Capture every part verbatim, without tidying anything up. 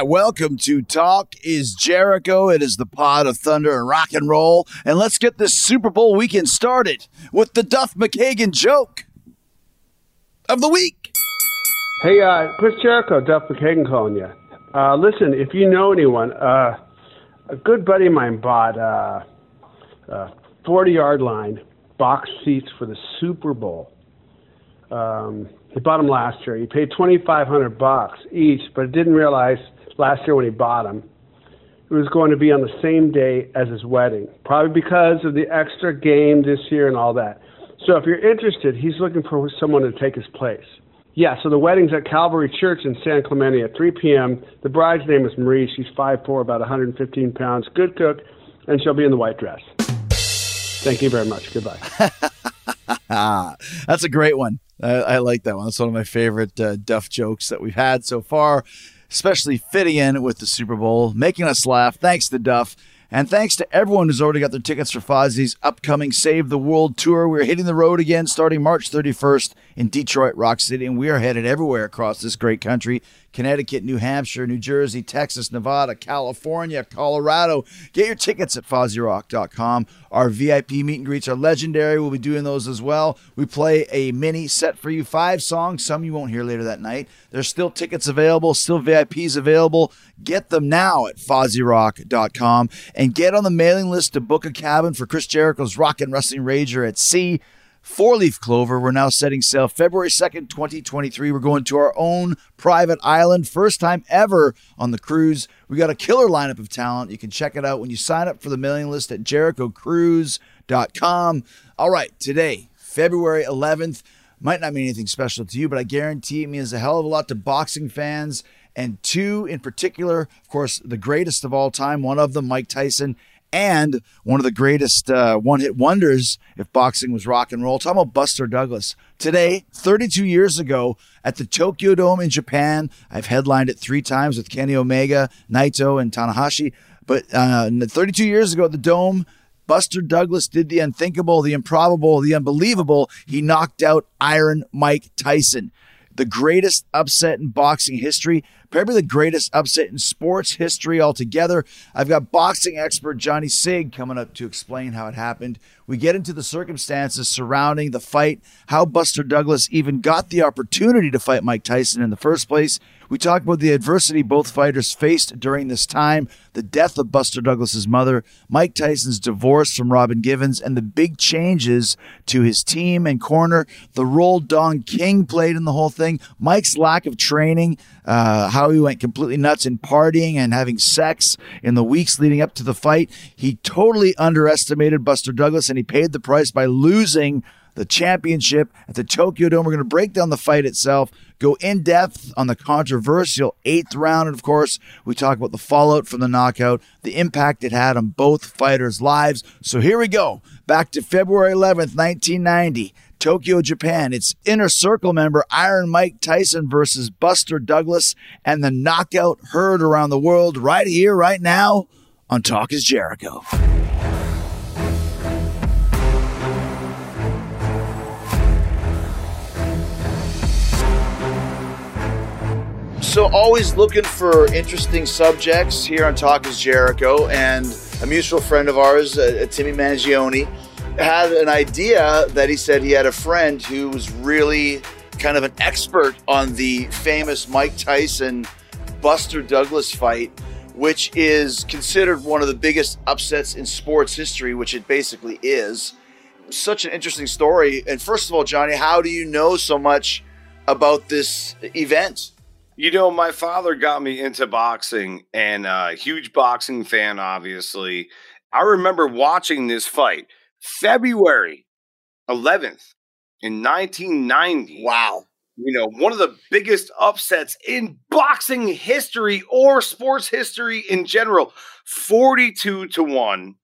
Hi, welcome to Talk is Jericho. It is the pod of thunder and rock and roll. And let's get this Super Bowl weekend started with the Duff McKagan joke of the week. Hey, uh, Chris Jericho, Duff McKagan calling you. Uh, listen, if you know anyone, uh, a good buddy of mine bought uh, a forty-yard line box seats for the Super Bowl. Um, he bought them last year. He paid twenty-five hundred bucks each, but didn't realize last year when he bought them, it was going to be on the same day as his wedding, probably because of the extra game this year and all that. So if you're interested, he's looking for someone to take his place. Yeah, so the wedding's at Calvary Church in San Clemente at three p.m. The bride's name is Marie. She's five foot four, about one hundred fifteen pounds, good cook, and she'll be in the white dress. Thank you very much. Goodbye. That's a great one. I, I like that one. That's one of my favorite uh, Duff jokes that we've had so far, especially fitting in with the Super Bowl, making us laugh. Thanks to Duff. And thanks to everyone who's already got their tickets for Fozzy's upcoming Save the World Tour. We're hitting the road again starting March thirty-first in Detroit, Rock City, and we are headed everywhere across this great country. Connecticut, New Hampshire, New Jersey, Texas, Nevada, California, Colorado. Get your tickets at Fozzy Rock dot com. Our V I P meet and greets are legendary. We'll be doing those as well. We play a mini set for you, five songs, some you won't hear later that night. There's still tickets available, still V I Ps available. Get them now at Fozzy Rock dot com and get on the mailing list to book a cabin for Chris Jericho's Rock and Wrestling Rager at Sea. Four-leaf clover. We're now setting sail February second, twenty twenty-three. We're going to our own private island. First time ever on the cruise. We got a killer lineup of talent. You can check it out when you sign up for the mailing list at jericho cruise dot com. All right, today, February eleventh, might not mean anything special to you, but I guarantee it means a hell of a lot to boxing fans, and two in particular, of course, the greatest of all time, one of them, Mike Tyson, and one of the greatest uh, one-hit wonders if boxing was rock and roll. Talking about Buster Douglas. Today, thirty-two years ago, at the Tokyo Dome in Japan, I've headlined it three times with Kenny Omega, Naito, and Tanahashi. But uh, thirty-two years ago at the Dome, Buster Douglas did the unthinkable, the improbable, the unbelievable. He knocked out Iron Mike Tyson. The greatest upset in boxing history, probably the greatest upset in sports history altogether. I've got boxing expert Johnny Sig coming up to explain how it happened. We get into the circumstances surrounding the fight, how Buster Douglas even got the opportunity to fight Mike Tyson in the first place. We talk about the adversity both fighters faced during this time, the death of Buster Douglas's mother, Mike Tyson's divorce from Robin Givens, and the big changes to his team and corner, the role Don King played in the whole thing, Mike's lack of training, uh, how he went completely nuts in partying and having sex in the weeks leading up to the fight. He totally underestimated Buster Douglas, and he paid the price by losing the championship at the Tokyo Dome. We're going to break down the fight itself, go in depth on the controversial eighth round. And of course, we talk about the fallout from the knockout, the impact it had on both fighters' lives. So here we go. Back to February eleventh, nineteen ninety, Tokyo, Japan. It's Inner Circle member Iron Mike Tyson versus Buster Douglas, and the knockout heard around the world right here, right now on Talk is Jericho. So always looking for interesting subjects here on Talk is Jericho, and a mutual friend of ours, uh, Timmy Mangione, had an idea that he said he had a friend who was really kind of an expert on the famous Mike Tyson-Buster Douglas fight, which is considered one of the biggest upsets in sports history, which it basically is. Such an interesting story. And first of all, Johnny, how do you know so much about this event? You know, my father got me into boxing, and a huge boxing fan, obviously. I remember watching this fight February eleventh in nineteen ninety. Wow. You know, one of the biggest upsets in boxing history or sports history in general. forty-two to one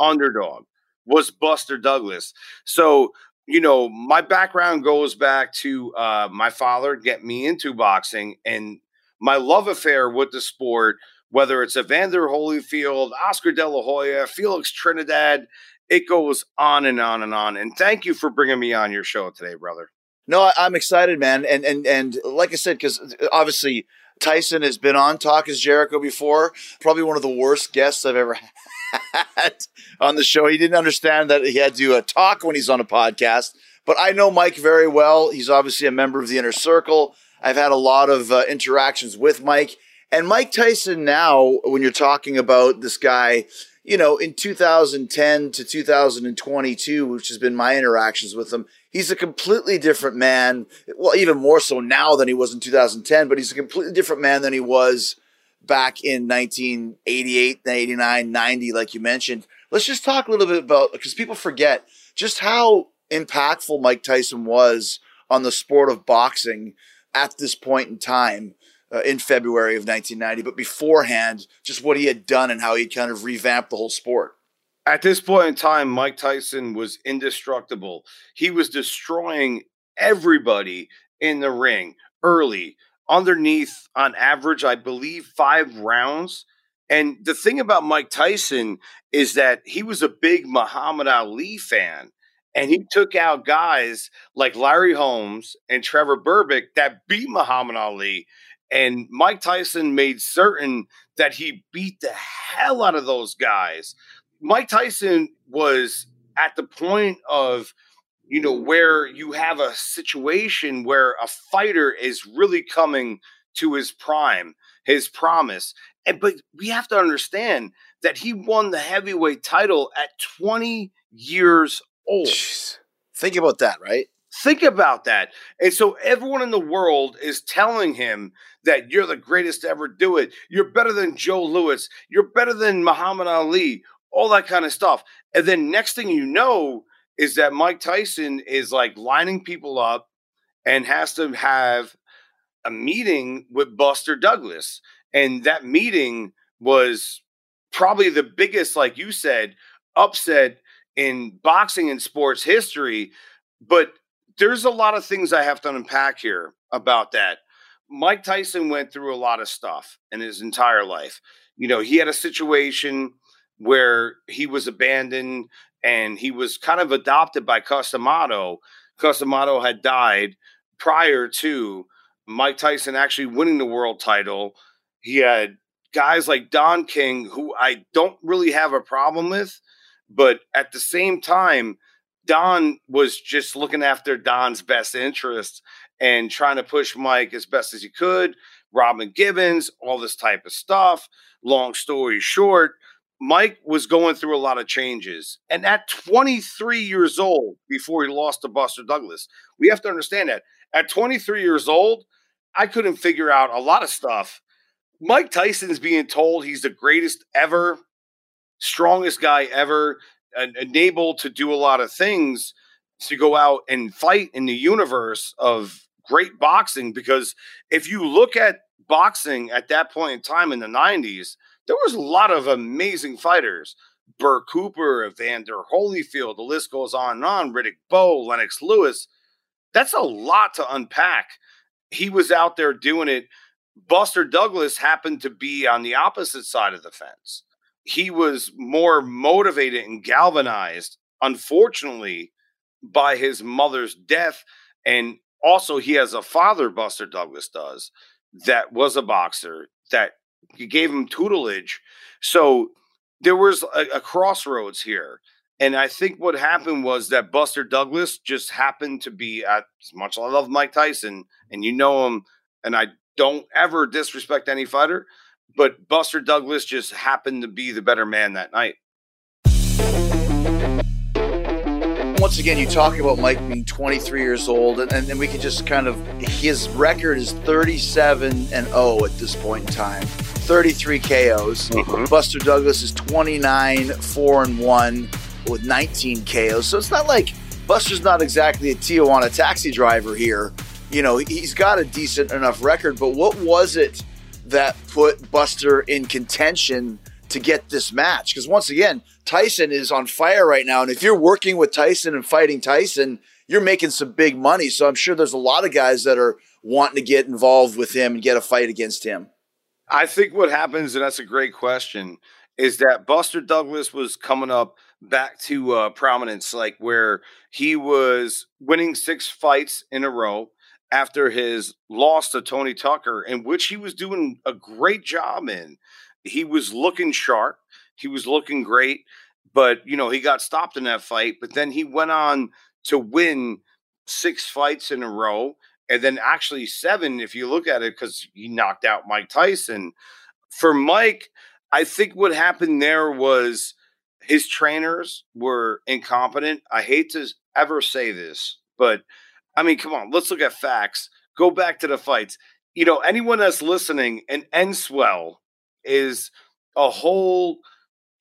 underdog was Buster Douglas. So, you know, my background goes back to uh, my father get me into boxing, and my love affair with the sport, whether it's Evander Holyfield, Oscar De La Hoya, Felix Trinidad, it goes on and on and on. And thank you for bringing me on your show today, brother. No, I'm excited, man. And, and, and like I said, because obviously Tyson has been on Talk is Jericho before. Probably one of the worst guests I've ever had on the show. He didn't understand that he had to uh, talk when he's on a podcast. But I know Mike very well. He's obviously a member of the Inner Circle. I've had a lot of uh, interactions with Mike. And Mike Tyson now, when you're talking about this guy, you know, in two thousand ten to two thousand twenty-two, which has been my interactions with him, he's a completely different man. Well, even more so now than he was in two thousand ten, but he's a completely different man than he was back in nineteen eighty-eight, eighty-nine, ninety, like you mentioned. Let's just talk a little bit about, because people forget just how impactful Mike Tyson was on the sport of boxing at this point in time. Uh, in February of nineteen ninety, but beforehand, just what he had done and how he kind of revamped the whole sport. At this point in time, Mike Tyson was indestructible. He was destroying everybody in the ring early, underneath, on average, I believe, five rounds. And the thing about Mike Tyson is that he was a big Muhammad Ali fan. And he took out guys like Larry Holmes and Trevor Berbick that beat Muhammad Ali. And Mike Tyson made certain that he beat the hell out of those guys. Mike Tyson was at the point of, you know, where you have a situation where a fighter is really coming to his prime, his promise. And but we have to understand that he won the heavyweight title at twenty years old. Jeez. Think about that, right? Think about that. And so everyone in the world is telling him that you're the greatest to ever do it. You're better than Joe Louis. You're better than Muhammad Ali, all that kind of stuff. And then next thing you know is that Mike Tyson is like lining people up and has to have a meeting with Buster Douglas. And that meeting was probably the biggest, like you said, upset in boxing and sports history. But there's a lot of things I have to unpack here about that. Mike Tyson went through a lot of stuff in his entire life. You know, he had a situation where he was abandoned and he was kind of adopted by Cus D'Amato. Cus D'Amato had died prior to Mike Tyson actually winning the world title. He had guys like Don King, who I don't really have a problem with, but at the same time, Don was just looking after Don's best interests and trying to push Mike as best as he could. Robin Givens, all this type of stuff. Long story short, Mike was going through a lot of changes. And at twenty-three years old, before he lost to Buster Douglas, we have to understand that. At twenty-three years old, I couldn't figure out a lot of stuff. Mike Tyson's being told he's the greatest ever, strongest guy ever, and able to do a lot of things, to go out and fight in the universe of great boxing. Because if you look at boxing at that point in time in the nineties, there was a lot of amazing fighters. Burr Cooper, Evander Holyfield, the list goes on and on. Riddick Bowe, Lennox Lewis. That's a lot to unpack. He was out there doing it. Buster Douglas happened to be on the opposite side of the fence. He was more motivated and galvanized, unfortunately, by his mother's death. And also he has a father, Buster Douglas does, that was a boxer, that gave him tutelage. So there was a, a crossroads here. And I think what happened was that Buster Douglas just happened to be, as much as I love Mike Tyson, and you know him, and I don't ever disrespect any fighter, but Buster Douglas just happened to be the better man that night. Once again, you talk about Mike being twenty-three years old, and, and, and we can just kind of, his record is thirty-seven and oh at this point in time, thirty-three K Os. Mm-hmm. Buster Douglas is twenty-nine, four and one with nineteen K Os. So it's not like Buster's not exactly a Tijuana taxi driver here. You know, he's got a decent enough record, but what was it that put Buster in contention to get this match? Because once again, Tyson is on fire right now. And if you're working with Tyson and fighting Tyson, you're making some big money. So I'm sure there's a lot of guys that are wanting to get involved with him and get a fight against him. I think what happens, and that's a great question, is that Buster Douglas was coming up back to uh, prominence, like where he was winning six fights in a row. after his loss to Tony Tucker, in which he was doing a great job in. He was looking sharp. He was looking great. But, you know, he got stopped in that fight. But then he went on to win six fights in a row. And then actually seven, if you look at it, because he knocked out Mike Tyson. For Mike, I think what happened there was his trainers were incompetent. I hate to ever say this, but I mean, come on, let's look at facts. Go back to the fights. You know, anyone that's listening, an N-swell is a whole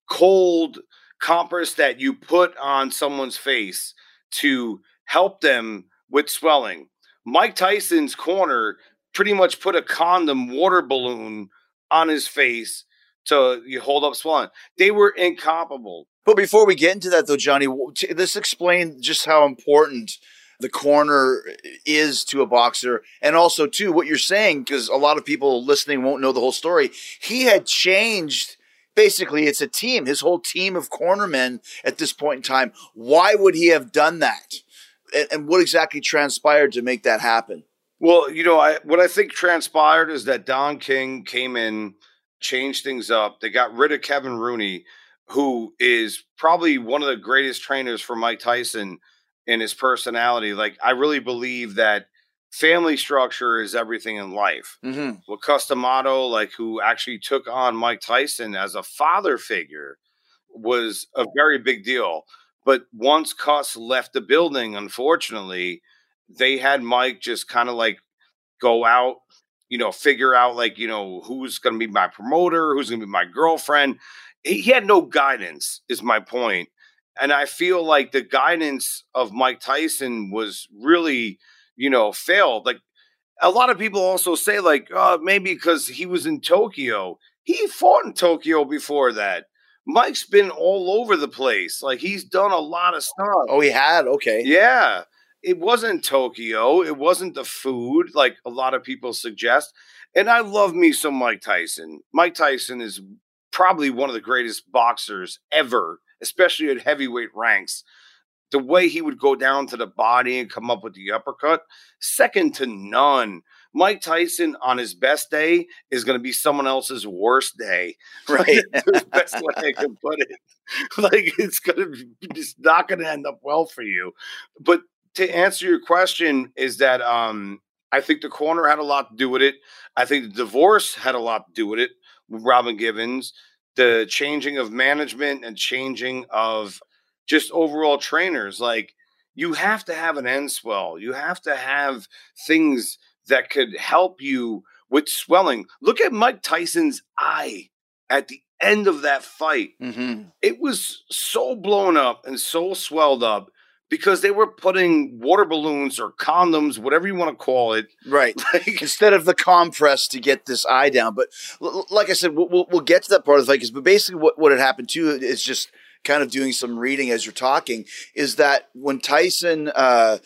cold compress that you put on someone's face to help them with swelling. Mike Tyson's corner pretty much put a condom water balloon on his face to you hold up swelling. They were incomparable. But before we get into that, though, Johnny, let's explain just how important the corner is to a boxer. And also, too, what you're saying, because a lot of people listening won't know the whole story. He had changed. Basically, it's a team, his whole team of cornermen at this point in time. Why would he have done that? And, and what exactly transpired to make that happen? Well, you know, I, what I think transpired is that Don King came in, changed things up. They got rid of Kevin Rooney, who is probably one of the greatest trainers for Mike Tyson in his personality. Like, I really believe that family structure is everything in life. Mm-hmm. With Cus D'Amato, like, who actually took on Mike Tyson as a father figure, was a very big deal. But once Cus left the building, unfortunately, they had Mike just kind of like go out, you know, figure out like, you know, who's going to be my promoter, who's going to be my girlfriend. He, he had no guidance, is my point. And I feel like the guidance of Mike Tyson was really, you know, failed. Like, a lot of people also say, like, oh, maybe because he was in Tokyo. He fought in Tokyo before that. Mike's been all over the place. Like, he's done a lot of stuff. Oh, he had? Okay. Yeah. It wasn't Tokyo. It wasn't the food, like a lot of people suggest. And I love me some Mike Tyson. Mike Tyson is probably one of the greatest boxers ever, especially at heavyweight ranks. The way he would go down to the body and come up with the uppercut, second to none. Mike Tyson on his best day is going to be someone else's worst day, right? That's the best way I can put it. Like, it's going to be just not going to end up well for you. But to answer your question is that um, I think the corner had a lot to do with it. I think the divorce had a lot to do with it with Robin Givens, the changing of management and changing of just overall trainers. Like, you have to have an end swell. You have to have things that could help you with swelling. Look at Mike Tyson's eye at the end of that fight. Mm-hmm. It was so blown up and so swelled up because they were putting water balloons or condoms, whatever you want to call it. Right. Like, instead of the compress to get this eye down. But l- like I said, we'll, we'll get to that part of the fight. But basically what, what had happened too is just – kind of doing some reading as you're talking, is that when Tyson uh,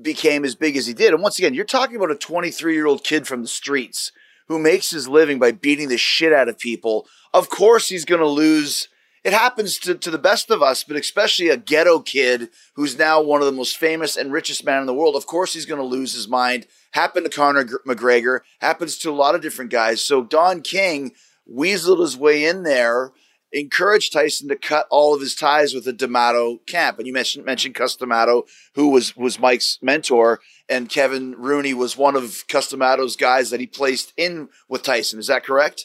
became as big as he did, and once again, you're talking about a twenty-three-year-old kid from the streets who makes his living by beating the shit out of people. Of course he's going to lose. It happens to, to the best of us, but especially a ghetto kid who's now one of the most famous and richest man in the world. Of course he's going to lose his mind. Happened to Conor McGregor. Happens to a lot of different guys. So Don King weaseled his way in there, encouraged Tyson to cut all of his ties with the D'Amato camp. And you mentioned mentioned Cus D'Amato, who was was Mike's mentor, and Kevin Rooney was one of Cus D'Amato's guys that he placed in with Tyson. Is that correct?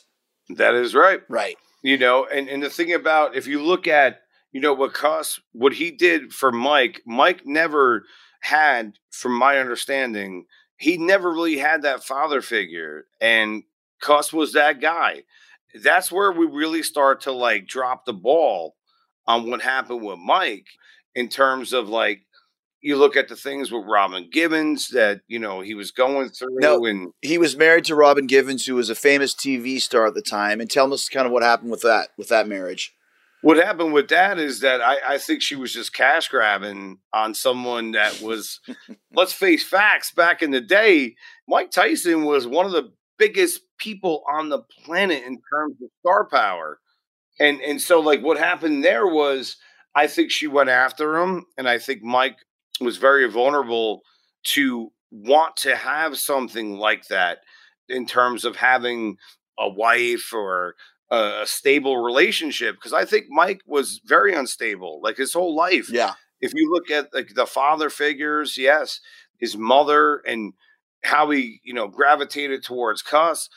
That is right. Right. You know, and, and the thing about, if you look at, you know, what Cus, what he did for Mike, Mike never had, from my understanding, he never really had that father figure. And Cus was that guy. That's where we really start to like drop the ball on what happened with Mike in terms of like, you look at the things with Robin Givens that, you know, he was going through. No, and he was married to Robin Givens, who was a famous T V star at the time. And tell us kind of what happened with that, with that marriage. What happened with that is that I, I think she was just cash grabbing on someone that was, let's face facts, back in the day, Mike Tyson was one of the biggest people on the planet in terms of star power. And and so like what happened there was, I think she went after him, and I think Mike was very vulnerable to want to have something like that in terms of having a wife or a stable relationship, because I think Mike was very unstable, like his whole life. Yeah. If you look at like the father figures, yes, his mother and how he, you know, gravitated towards Cus,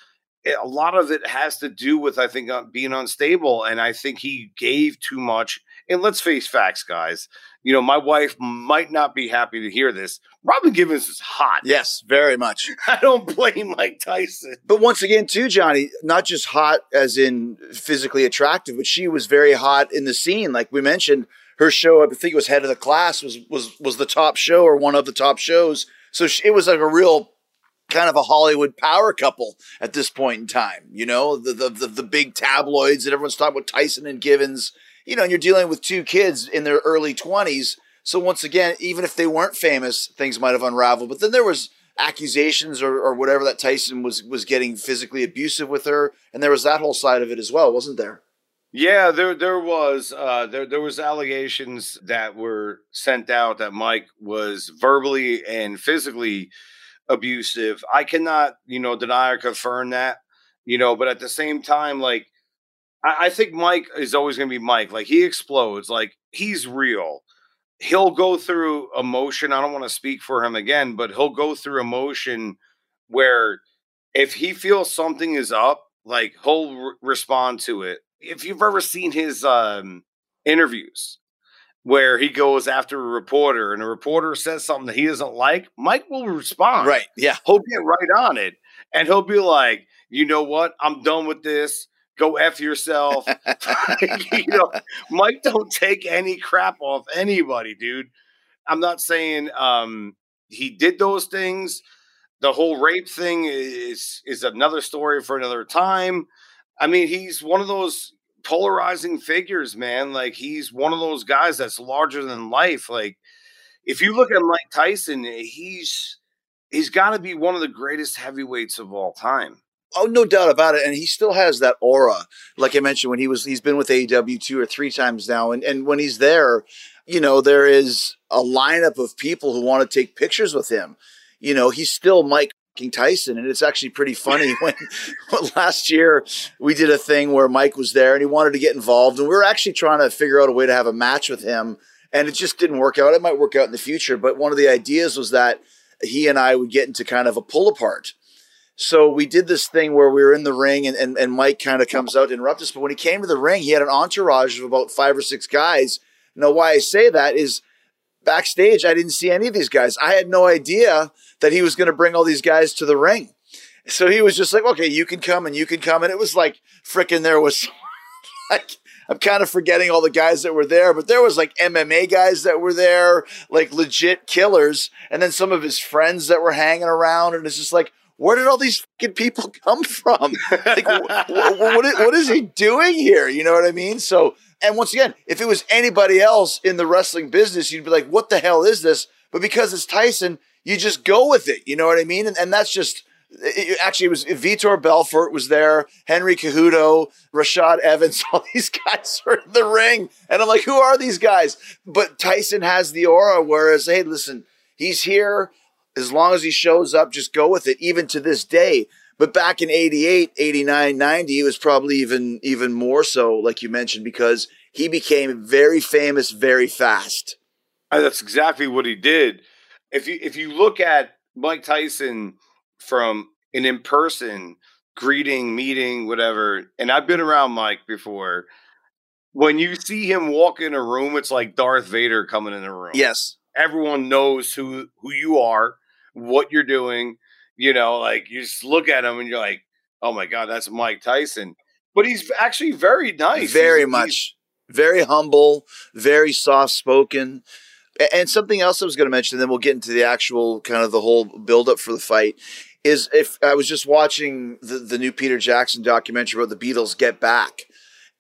it, a lot of it has to do with, I think, uh, being unstable. And I think he gave too much. And let's face facts, guys. You know, my wife might not be happy to hear this. Robin Givens is hot. Yes, very much. I don't blame Mike Tyson. But once again, too, Johnny, not just hot as in physically attractive, but she was very hot in the scene. Like we mentioned, her show, I think it was Head of the Class, was was was the top show or one of the top shows. So she, it was like a real kind of a Hollywood power couple at this point in time. You know, the the the, the big tabloids that everyone's talking about, Tyson and Givens. You know, and you're dealing with two kids in their early twenties. So once again, even if they weren't famous, things might have unraveled. But then there was accusations or, or whatever that Tyson was was getting physically abusive with her. And there was that whole side of it as well, wasn't there? Yeah, there there was. Uh, there, there was allegations that were sent out that Mike was verbally and physically abusive. I cannot, you know, deny or confirm that, you know, but at the same time, like, I think Mike is always going to be Mike. Like, he explodes. Like, he's real. He'll go through emotion. I don't want to speak for him again, but he'll go through emotion where if he feels something is up, like, he'll re- respond to it. If you've ever seen his um, interviews where he goes after a reporter and a reporter says something that he doesn't like, Mike will respond. Right, yeah. He'll get right on it. And he'll be like, you know what? I'm done with this. Go F yourself. You know, Mike don't take any crap off anybody, dude. I'm not saying um, he did those things. The whole rape thing is, is another story for another time. I mean, he's one of those polarizing figures, man. Like, he's one of those guys that's larger than life. Like, if you look at Mike Tyson, he's he's got to be one of the greatest heavyweights of all time. Oh, no doubt about it. And he still has that aura. Like I mentioned, when he was, he's been with A E W two or three times now. And, and when he's there, you know, there is a lineup of people who want to take pictures with him. You know, he's still Mike Tyson. And it's actually pretty funny when, when last year we did a thing where Mike was there and he wanted to get involved. And we were actually trying to figure out a way to have a match with him. And it just didn't work out. It might work out in the future. But one of the ideas was that he and I would get into kind of a pull apart. So we did this thing where we were in the ring and, and, and Mike kind of comes out to interrupt us. But when he came to the ring, he had an entourage of about five or six guys. Now, why I say that is backstage, I didn't see any of these guys. I had no idea that he was going to bring all these guys to the ring. So he was just like, okay, you can come and you can come. And it was like frickin' there was like, I'm kind of forgetting all the guys that were there, but there was like M M A guys that were there, like legit killers. And then some of his friends that were hanging around. And it's just like, where did all these fucking people come from? Like, what, what, is, what is he doing here? You know what I mean? So, and once again, if it was anybody else in the wrestling business, you'd be like, what the hell is this? But because it's Tyson, you just go with it. You know what I mean? And, and that's just, it, actually, it was Vitor Belfort was there, Henry Cejudo, Rashad Evans, all these guys are in the ring. And I'm like, who are these guys? But Tyson has the aura, whereas, hey, listen, he's here. As long as he shows up, just go with it, even to this day. But back in eighty-eight, eighty-nine, ninety, it was probably even even more so, like you mentioned, because he became very famous very fast. And that's exactly what he did. If you if you look at Mike Tyson from an in-person greeting, meeting, whatever, and I've been around Mike before, when you see him walk in a room, it's like Darth Vader coming in the room. Yes. Everyone knows who, who you are, what you're doing, you know, like you just look at him and you're like, oh my God, that's Mike Tyson. But he's actually very nice. Very he's, much. He's- very humble, very soft spoken. And something else I was going to mention, and then we'll get into the actual kind of the whole buildup for the fight is if I was just watching the, the new Peter Jackson documentary about the Beatles Get Back.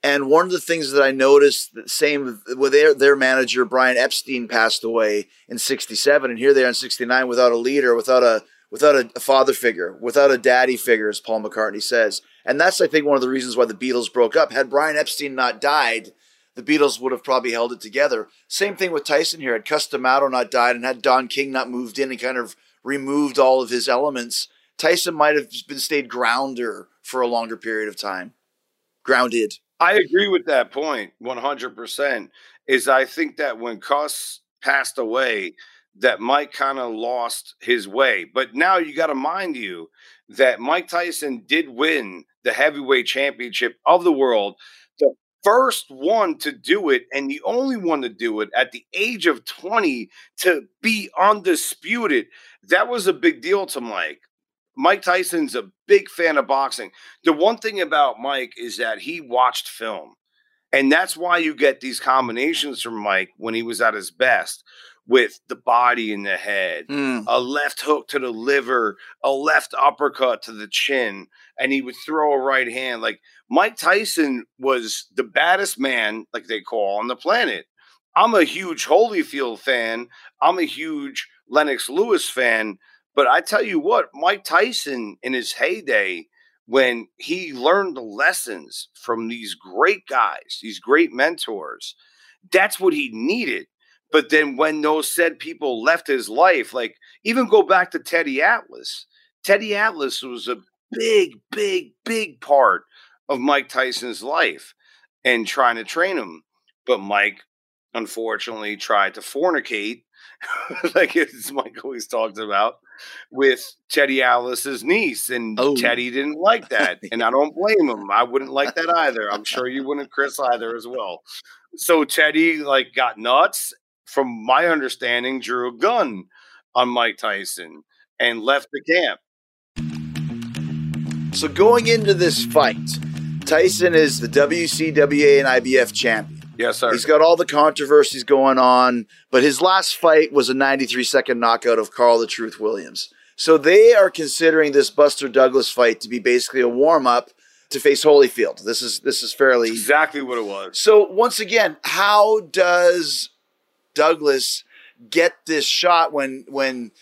And one of the things that I noticed, the same with their, their manager, Brian Epstein, passed away in sixty-seven. And here they are in sixty-nine without a leader, without a without a father figure, without a daddy figure, as Paul McCartney says. And that's, I think, one of the reasons why the Beatles broke up. Had Brian Epstein not died, the Beatles would have probably held it together. Same thing with Tyson here. Had Cus D'Amato not died and had Don King not moved in and kind of removed all of his elements, Tyson might have been stayed grounder for a longer period of time. Grounded. I agree with that point one hundred percent. Is I think that when Cus passed away, that Mike kind of lost his way. But now you got to mind you that Mike Tyson did win the heavyweight championship of the world, the first one to do it and the only one to do it at the age of twenty to be undisputed. That was a big deal to Mike. Mike Tyson's a big fan of boxing. The one thing about Mike is that he watched film. And that's why you get these combinations from Mike when he was at his best, with the body and the head, mm. a left hook to the liver, a left uppercut to the chin, and he would throw a right hand. Like, Mike Tyson was the baddest man, like they call, on the planet. I'm a huge Holyfield fan. I'm a huge Lennox Lewis fan. But I tell you what, Mike Tyson in his heyday, when he learned the lessons from these great guys, these great mentors, that's what he needed. But then when those said people left his life, like even go back to Teddy Atlas. Teddy Atlas was a big, big, big part of Mike Tyson's life and trying to train him. But Mike, unfortunately, tried to fornicate, like it's Mike always talks about, with Teddy Atlas's niece. And oh. Teddy didn't like that. And I don't blame him. I wouldn't like that either. I'm sure you wouldn't, Chris, either as well. So Teddy like got nuts. From my understanding, drew a gun on Mike Tyson and left the camp. So going into this fight, Tyson is the W C W A and I B F champion. Yes, sir. He's got all the controversies going on, but his last fight was a ninety-three second knockout of Carl the Truth Williams. So they are considering this Buster Douglas fight to be basically a warm-up to face Holyfield. This is, this is fairly... That's exactly what it was. So once again, how does... Douglas get this shot when when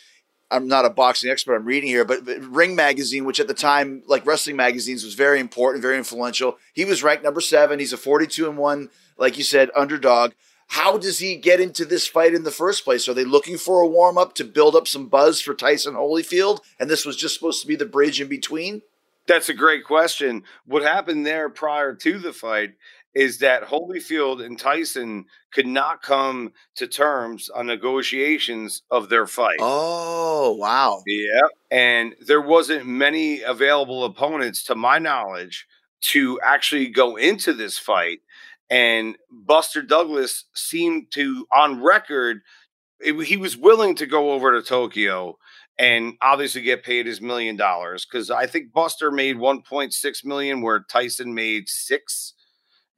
I'm not a boxing expert, I'm reading here, but, but Ring Magazine, which at the time, like wrestling magazines, was very important, very influential. He was ranked number seven. He's a forty-two and one, like you said, underdog. How does he get into this fight in the first place? Are they looking for a warm-up to build up some buzz for Tyson Holyfield? And this was just supposed to be the bridge in between? That's a great question. What happened there prior to the fight is that Holyfield and Tyson could not come to terms on negotiations of their fight. Oh, wow. Yeah. And there wasn't many available opponents, to my knowledge, to actually go into this fight. And Buster Douglas seemed to, on record, it, he was willing to go over to Tokyo and obviously get paid his million dollars. Because I think Buster made one point six million dollars, where Tyson made six.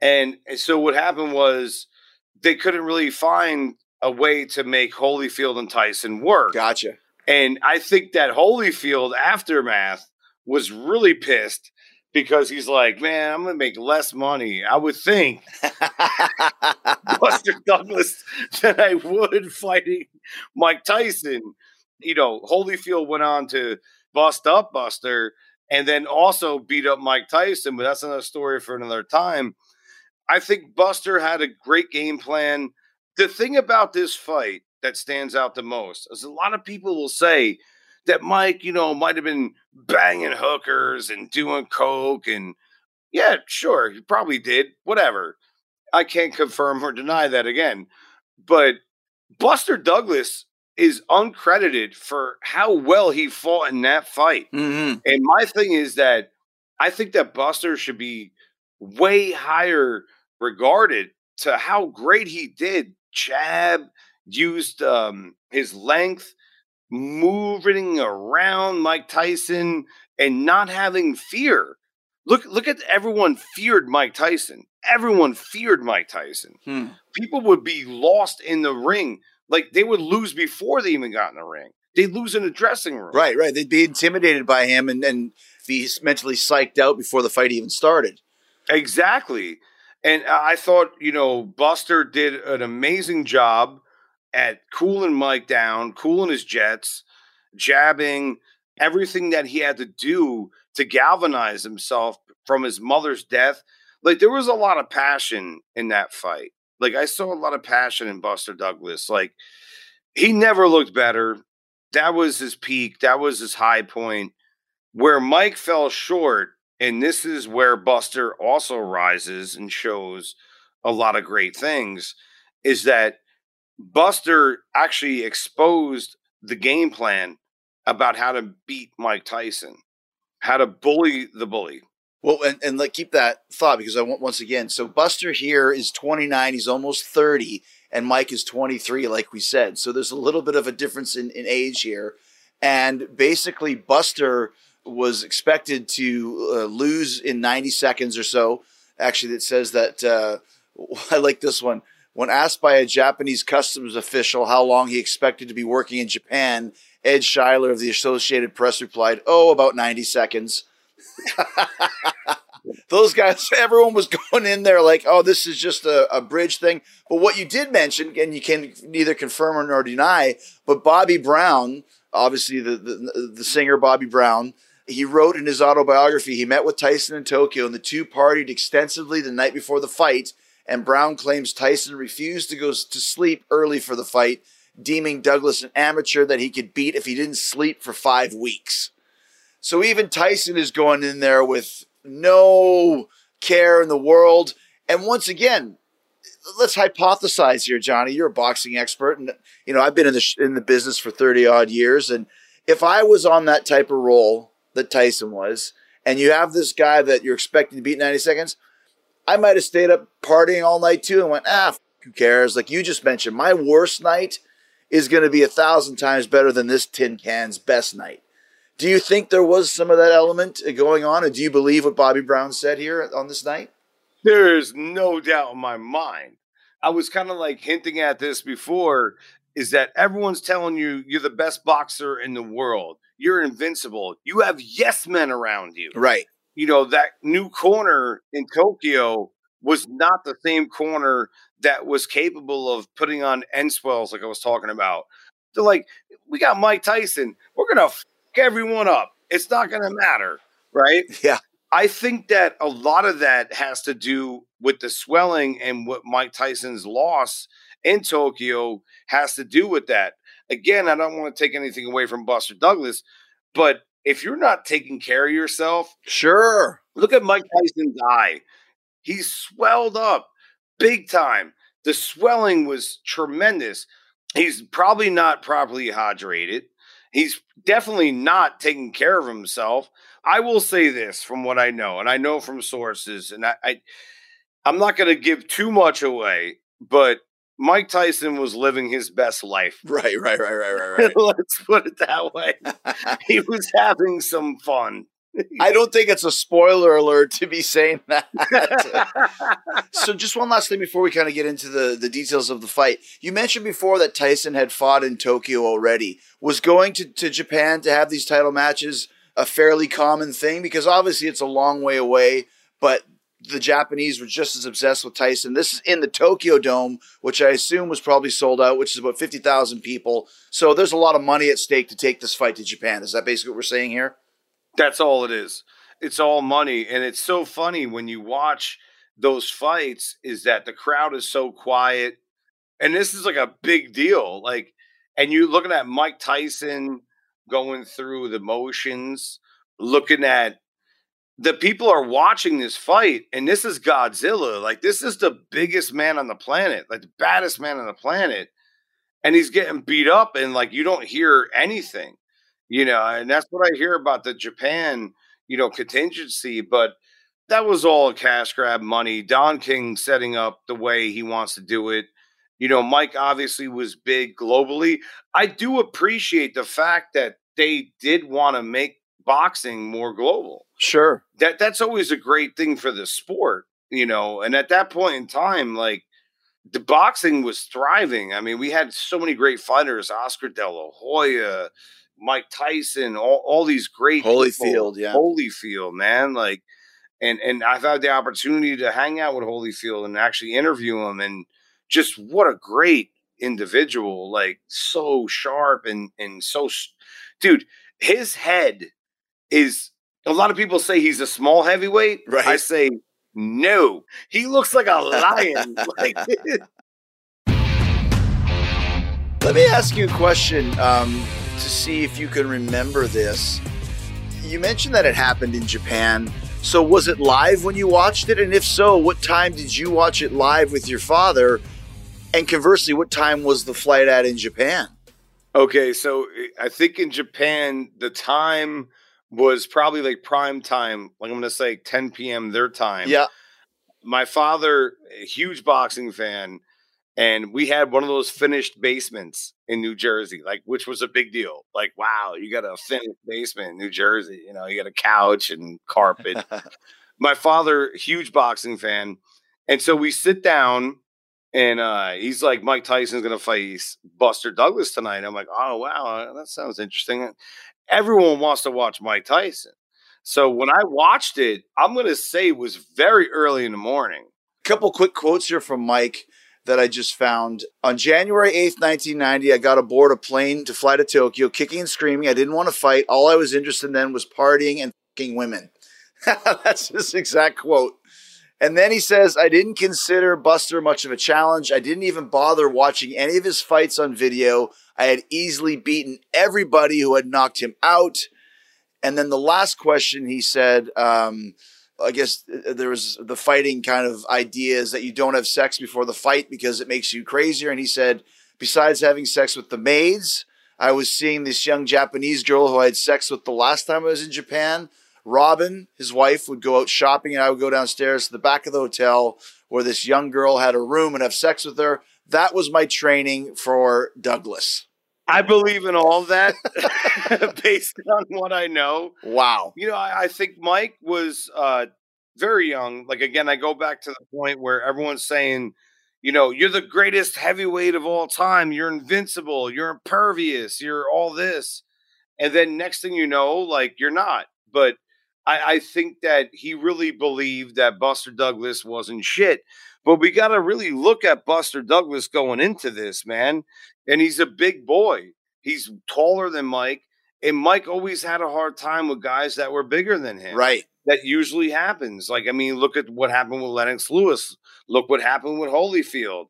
And so what happened was they couldn't really find a way to make Holyfield and Tyson work. Gotcha. And I think that Holyfield aftermath was really pissed because he's like, man, I'm going to make less money, I would think, Buster Douglas, than I would fighting Mike Tyson. You know, Holyfield went on to bust up Buster and then also beat up Mike Tyson. But that's another story for another time. I think Buster had a great game plan. The thing about this fight that stands out the most is a lot of people will say that Mike, you know, might have been banging hookers and doing coke. And yeah, sure, he probably did. Whatever. I can't confirm or deny that again. But Buster Douglas is uncredited for how well he fought in that fight. Mm-hmm. And my thing is that I think that Buster should be way higher regarded to how great he did. Jab, used um, his length, moving around Mike Tyson and not having fear. Look, look at everyone feared Mike Tyson. Everyone feared Mike Tyson. Hmm. People would be lost in the ring. Like they would lose before they even got in the ring. They'd lose in the dressing room. Right, right. They'd be intimidated by him and, and be mentally psyched out before the fight even started. Exactly. And I thought, you know, Buster did an amazing job at cooling Mike down, cooling his jets, jabbing, everything that he had to do to galvanize himself from his mother's death. Like, there was a lot of passion in that fight. Like, I saw a lot of passion in Buster Douglas. Like, he never looked better. that was his peak. That was his high point. Where Mike fell short, and this is where Buster also rises and shows a lot of great things, is that Buster actually exposed the game plan about how to beat Mike Tyson, how to bully the bully. Well, and, and like, keep that thought, because I want, once again, so Buster here is twenty-nine, he's almost thirty, and Mike is twenty-three, like we said. So there's a little bit of a difference in, in age here. And basically, Buster was expected to uh, lose in ninety seconds or so. Actually, it says that, uh, I like this one. When asked by a Japanese customs official how long he expected to be working in Japan, Ed Schuyler of the Associated Press replied, oh, about ninety seconds. Those guys, everyone was going in there like, oh, this is just a, a bridge thing. But what you did mention, and you can neither confirm nor deny, but Bobby Brown, obviously the, the, the singer Bobby Brown, he wrote in his autobiography, he met with Tyson in Tokyo and the two partied extensively the night before the fight. And Brown claims Tyson refused to go to sleep early for the fight, deeming Douglas an amateur that he could beat if he didn't sleep for five weeks. So even Tyson is going in there with no care in the world. And once again, let's hypothesize here, Johnny. You're a boxing expert, and you know I've been in the sh- in the business for thirty odd years. And if I was on that type of role that Tyson was, and you have this guy that you're expecting to beat in ninety seconds, I might have stayed up partying all night too and went, ah, f- who cares? Like you just mentioned, my worst night is going to be a thousand times better than this tin can's best night. Do you think there was some of that element going on? And do you believe what Bobby Brown said here on this night? There is no doubt in my mind. I was kind of like hinting at this before, is that everyone's telling you you're the best boxer in the world. You're invincible. You have yes men around you. Right. You know, that new corner in Tokyo was not the same corner that was capable of putting on end swells like I was talking about. They're like, we got Mike Tyson. We're going to everyone up. It's not going to matter, right? Yeah. I think that a lot of that has to do with the swelling and what Mike Tyson's loss in Tokyo has to do with that. Again, I don't want to take anything away from Buster Douglas, but if you're not taking care of yourself, sure. Look at Mike Tyson's eye. He swelled up big time. The swelling was tremendous. He's probably not properly hydrated. He's definitely not taking care of himself. I will say this from what I know, and I know from sources, and I, I, I'm not going to give too much away, but Mike Tyson was living his best life. Right, right, right, right, right, right. Let's put it that way. He was having some fun. I don't think it's a spoiler alert to be saying that. So just one last thing before we kind of get into the, the details of the fight. You mentioned before that Tyson had fought in Tokyo already. Was going to, to Japan to have these title matches a fairly common thing? Because obviously it's a long way away, but the Japanese were just as obsessed with Tyson. This is in the Tokyo Dome, which I assume was probably sold out, which is about fifty thousand people. So there's a lot of money at stake to take this fight to Japan. Is that basically what we're saying here? That's all it is. It's all money. And it's so funny when you watch those fights is that the crowd is so quiet. And this is like a big deal. Like, and you're looking at Mike Tyson going through the motions, looking at the people are watching this fight. And this is Godzilla. Like, this is the biggest man on the planet, like the baddest man on the planet. And he's getting beat up and like, you don't hear anything. You know, and that's what I hear about the Japan, you know, contingency. But that was all a cash grab money. Don King setting up the way he wants to do it. You know, Mike obviously was big globally. I do appreciate the fact that they did want to make boxing more global. Sure. That that's always a great thing for the sport, you know. And at that point in time, like, the boxing was thriving. I mean, we had so many great fighters, Oscar De La Hoya, Mike Tyson, all, all these great Holyfield, people. yeah, Holyfield, man, like, and and I've had the opportunity to hang out with Holyfield and actually interview him, and just what a great individual, like so sharp and and so, dude, his head is. A lot of people say he's a small heavyweight. Right. I say no, he looks like a lion. like, Let me ask you a question. Um, to see if you can remember this. You mentioned that it happened in Japan. So was it live when you watched it? And if so, what time did you watch it live with your father? And conversely, what time was the flight at in Japan? Okay, so I think in Japan, the time was probably like prime time. Like I'm going to say ten p.m. their time. Yeah. My father, a huge boxing fan, and we had one of those finished basements in New Jersey, like which was a big deal. Like, wow, you got a finished basement in New Jersey. You know, you got a couch and carpet. My father, huge boxing fan. And so we sit down. And uh, he's like, Mike Tyson's going to fight Buster Douglas tonight. I'm like, oh, wow, that sounds interesting. Everyone wants to watch Mike Tyson. So when I watched it, I'm going to say it was very early in the morning. A couple quick quotes here from Mike that I just found. On January eighth, nineteen ninety, I got aboard a plane to fly to Tokyo, kicking and screaming. I didn't want to fight. All I was interested in then was partying and fucking women. That's his exact quote. And then he says, I didn't consider Buster much of a challenge. I didn't even bother watching any of his fights on video. I had easily beaten everybody who had knocked him out. And then the last question he said, um, I guess there was the fighting kind of ideas that you don't have sex before the fight because it makes you crazier. And he said, besides having sex with the maids, I was seeing this young Japanese girl who I had sex with the last time I was in Japan. Robin, his wife, would go out shopping, and I would go downstairs to the back of the hotel where this young girl had a room and have sex with her. That was my training for Douglas. I believe in all that based on what I know. Wow. You know, I, I think Mike was uh, very young. Like, again, I go back to the point where everyone's saying, you know, you're the greatest heavyweight of all time. You're invincible. You're impervious. You're all this. And then next thing you know, like, you're not. But I, I think that he really believed that Buster Douglas wasn't shit. But we got to really look at Buster Douglas going into this, man. And he's a big boy. He's taller than Mike. And Mike always had a hard time with guys that were bigger than him. Right. That usually happens. Like, I mean, look at what happened with Lennox Lewis. Look what happened with Holyfield.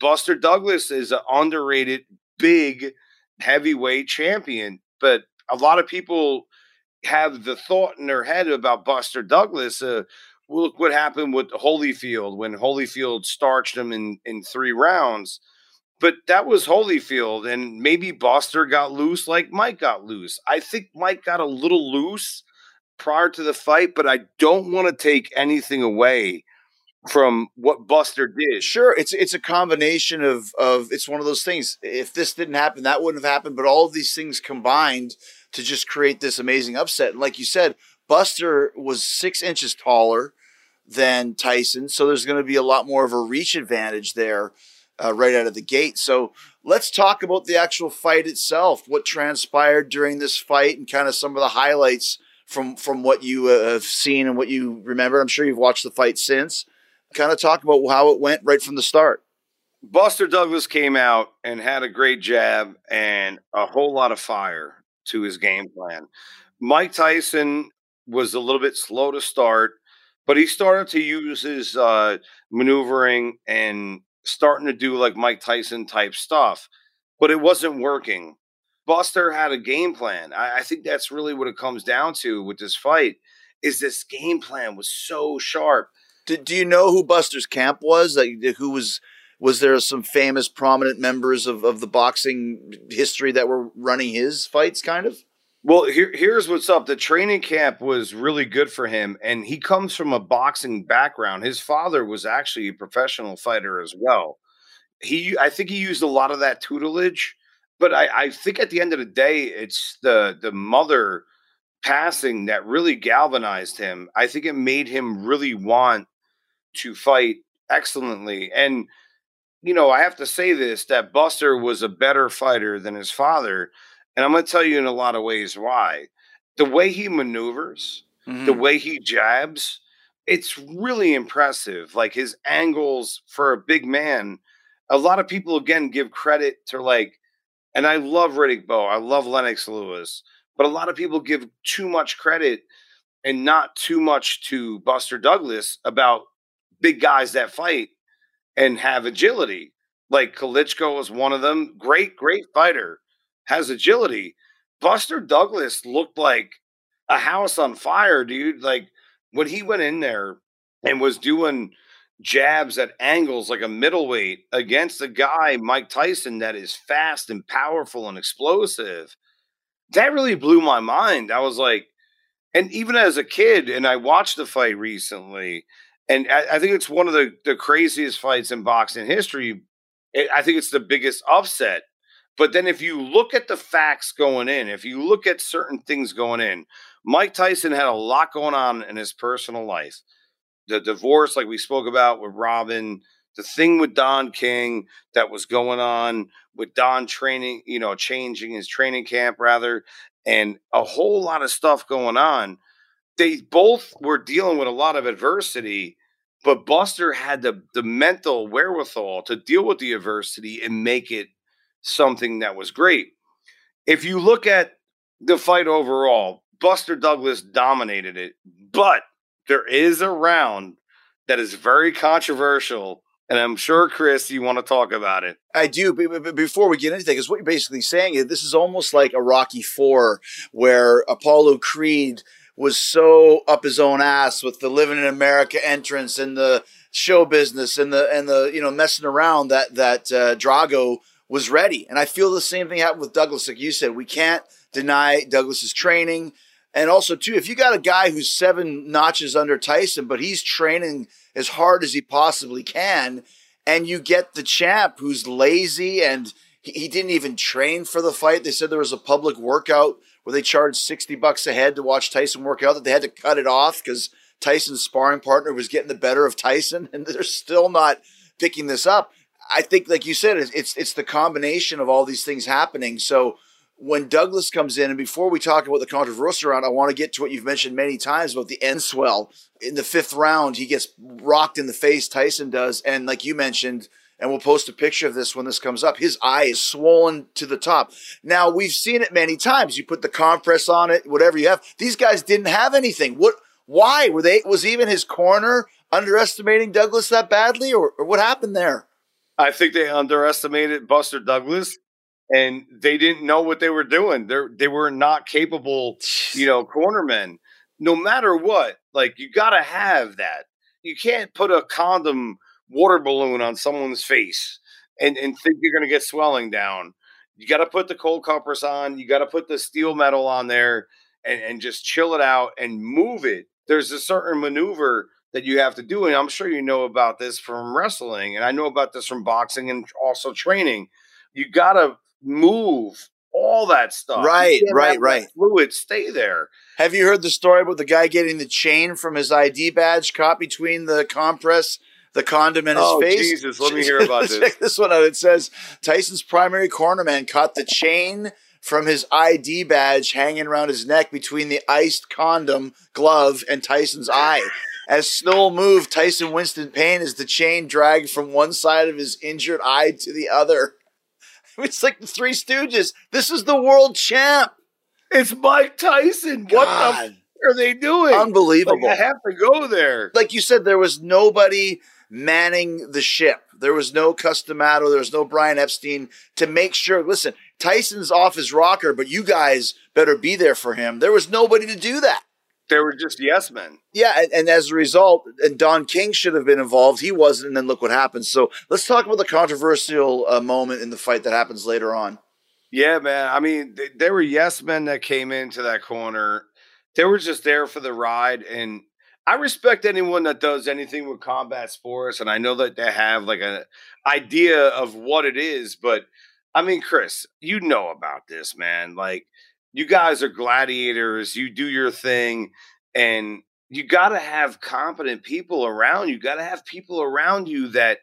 Buster Douglas is an underrated, big, heavyweight champion. But a lot of people have the thought in their head about Buster Douglas. Uh, look what happened with Holyfield when Holyfield starched him in, in three rounds. But that was Holyfield, and maybe Buster got loose like Mike got loose. I think Mike got a little loose prior to the fight, but I don't want to take anything away from what Buster did. Sure, it's it's a combination of, of it's one of those things. If this didn't happen, that wouldn't have happened, but all of these things combined – to just create this amazing upset. And like you said, Buster was six inches taller than Tyson, so there's going to be a lot more of a reach advantage there uh, right out of the gate. So let's talk about the actual fight itself, what transpired during this fight and kind of some of the highlights from, from what you uh, have seen and what you remember. I'm sure you've watched the fight since. Kind of talk about how it went right from the start. Buster Douglas came out and had a great jab and a whole lot of fire to his game plan. Mike Tyson was a little bit slow to start, but he started to use his uh, maneuvering and starting to do like Mike Tyson type stuff, but it wasn't working. Buster had a game plan. I, I think that's really what it comes down to with this fight is this game plan was so sharp. Did, do you know who Buster's camp was? Like, who was, was there some famous prominent members of, of the boxing history that were running his fights kind of? Well, here, here's what's up. The training camp was really good for him. And he comes from a boxing background. His father was actually a professional fighter as well. He, I think he used a lot of that tutelage, but I, I think at the end of the day, it's the, the mother passing that really galvanized him. I think it made him really want to fight excellently. And, you know, I have to say this, that Buster was a better fighter than his father. And I'm going to tell you in a lot of ways why. The way he maneuvers, mm-hmm. the way he jabs, it's really impressive. Like his angles for a big man, a lot of people, again, give credit to like, and I love Riddick Bowe, I love Lennox Lewis, but a lot of people give too much credit and not too much to Buster Douglas about big guys that fight and have agility. Like Klitschko is one of them. Great, great fighter. Has agility. Buster Douglas looked like a house on fire, dude. Like when he went in there and was doing jabs at angles like a middleweight against a guy, Mike Tyson, that is fast and powerful and explosive, that really blew my mind. I was like, and even as a kid, and I watched the fight recently, and I, I think it's one of the, the craziest fights in boxing history. I think it's the biggest upset. But then if you look at the facts going in, if you look at certain things going in, Mike Tyson had a lot going on in his personal life. The divorce, like we spoke about with Robin, the thing with Don King that was going on with Don training, you know, changing his training camp rather, and a whole lot of stuff going on. They both were dealing with a lot of adversity, but Buster had the, the mental wherewithal to deal with the adversity and make it something that was great. If you look at the fight overall, Buster Douglas dominated it, but there is a round that is very controversial, and I'm sure, Chris, you want to talk about it. I do. But before we get into that, because what you're basically saying is this is almost like a Rocky Four where Apollo Creed was so up his own ass with the Living in America entrance and the show business and the and the you know messing around that that uh, Drago was ready. And I feel the same thing happened with Douglas. Like you said, we can't deny Douglas's training. And also, too, if you got a guy who's seven notches under Tyson, but he's training as hard as he possibly can, and you get the champ who's lazy and he, he didn't even train for the fight. They said there was a public workout where they charged sixty bucks a head to watch Tyson work out, that they had to cut it off because Tyson's sparring partner was getting the better of Tyson, and they're still not picking this up. I think, like you said, it's it's the combination of all these things happening. So when Douglas comes in, and before we talk about the controversial round, I want to get to what you've mentioned many times about the end swell. In the fifth round, he gets rocked in the face, Tyson does, and like you mentioned, and we'll post a picture of this when this comes up, his eye is swollen to the top. Now, we've seen it many times. You put the compress on it, whatever you have. These guys didn't have anything. What? Why? Were they? Was even his corner underestimating Douglas that badly, or, or what happened there? I think they underestimated Buster Douglas, and they didn't know what they were doing. They they were not capable, you know, cornermen. No matter what, like, you got to have that. You can't put a condom water balloon on someone's face and, and think you're going to get swelling down. You got to put the cold compress on. You got to put the steel metal on there and, and just chill it out and move it. There's a certain maneuver that you have to do. And I'm sure you know about this from wrestling, and I know about this from boxing and also training. You got to move all that stuff. Right, right, right. Fluid stay there. Have you heard the story about the guy getting the chain from his I D badge caught between the compress, the condom, and his oh, face? Oh, Jesus, let me hear about this. Check this one out. It says, Tyson's primary cornerman caught the chain from his I D badge hanging around his neck between the iced condom glove and Tyson's eye. As Snow moved, Tyson winced in pain as the chain dragged from one side of his injured eye to the other. It's like the Three Stooges. This is the world champ. It's Mike Tyson. God. What the f- are they doing? Unbelievable. Like, I have to go there. Like you said, there was nobody manning the ship. There was no Cus D'Amato. There was no Brian Epstein to make sure. Listen, Tyson's off his rocker, but you guys better be there for him. There was nobody to do that. They were just yes men. Yeah, and, and as a result, and Don King should have been involved. He wasn't, and then look what happened. So let's talk about the controversial uh, moment in the fight that happens later on. Yeah, man. I mean, they, they were yes men that came into that corner. They were just there for the ride, and I respect anyone that does anything with combat sports, and I know that they have like an idea of what it is, but I mean, Chris, you know about this, man. Like, you guys are gladiators. You do your thing, and you got to have competent people around you. You got to have people around you that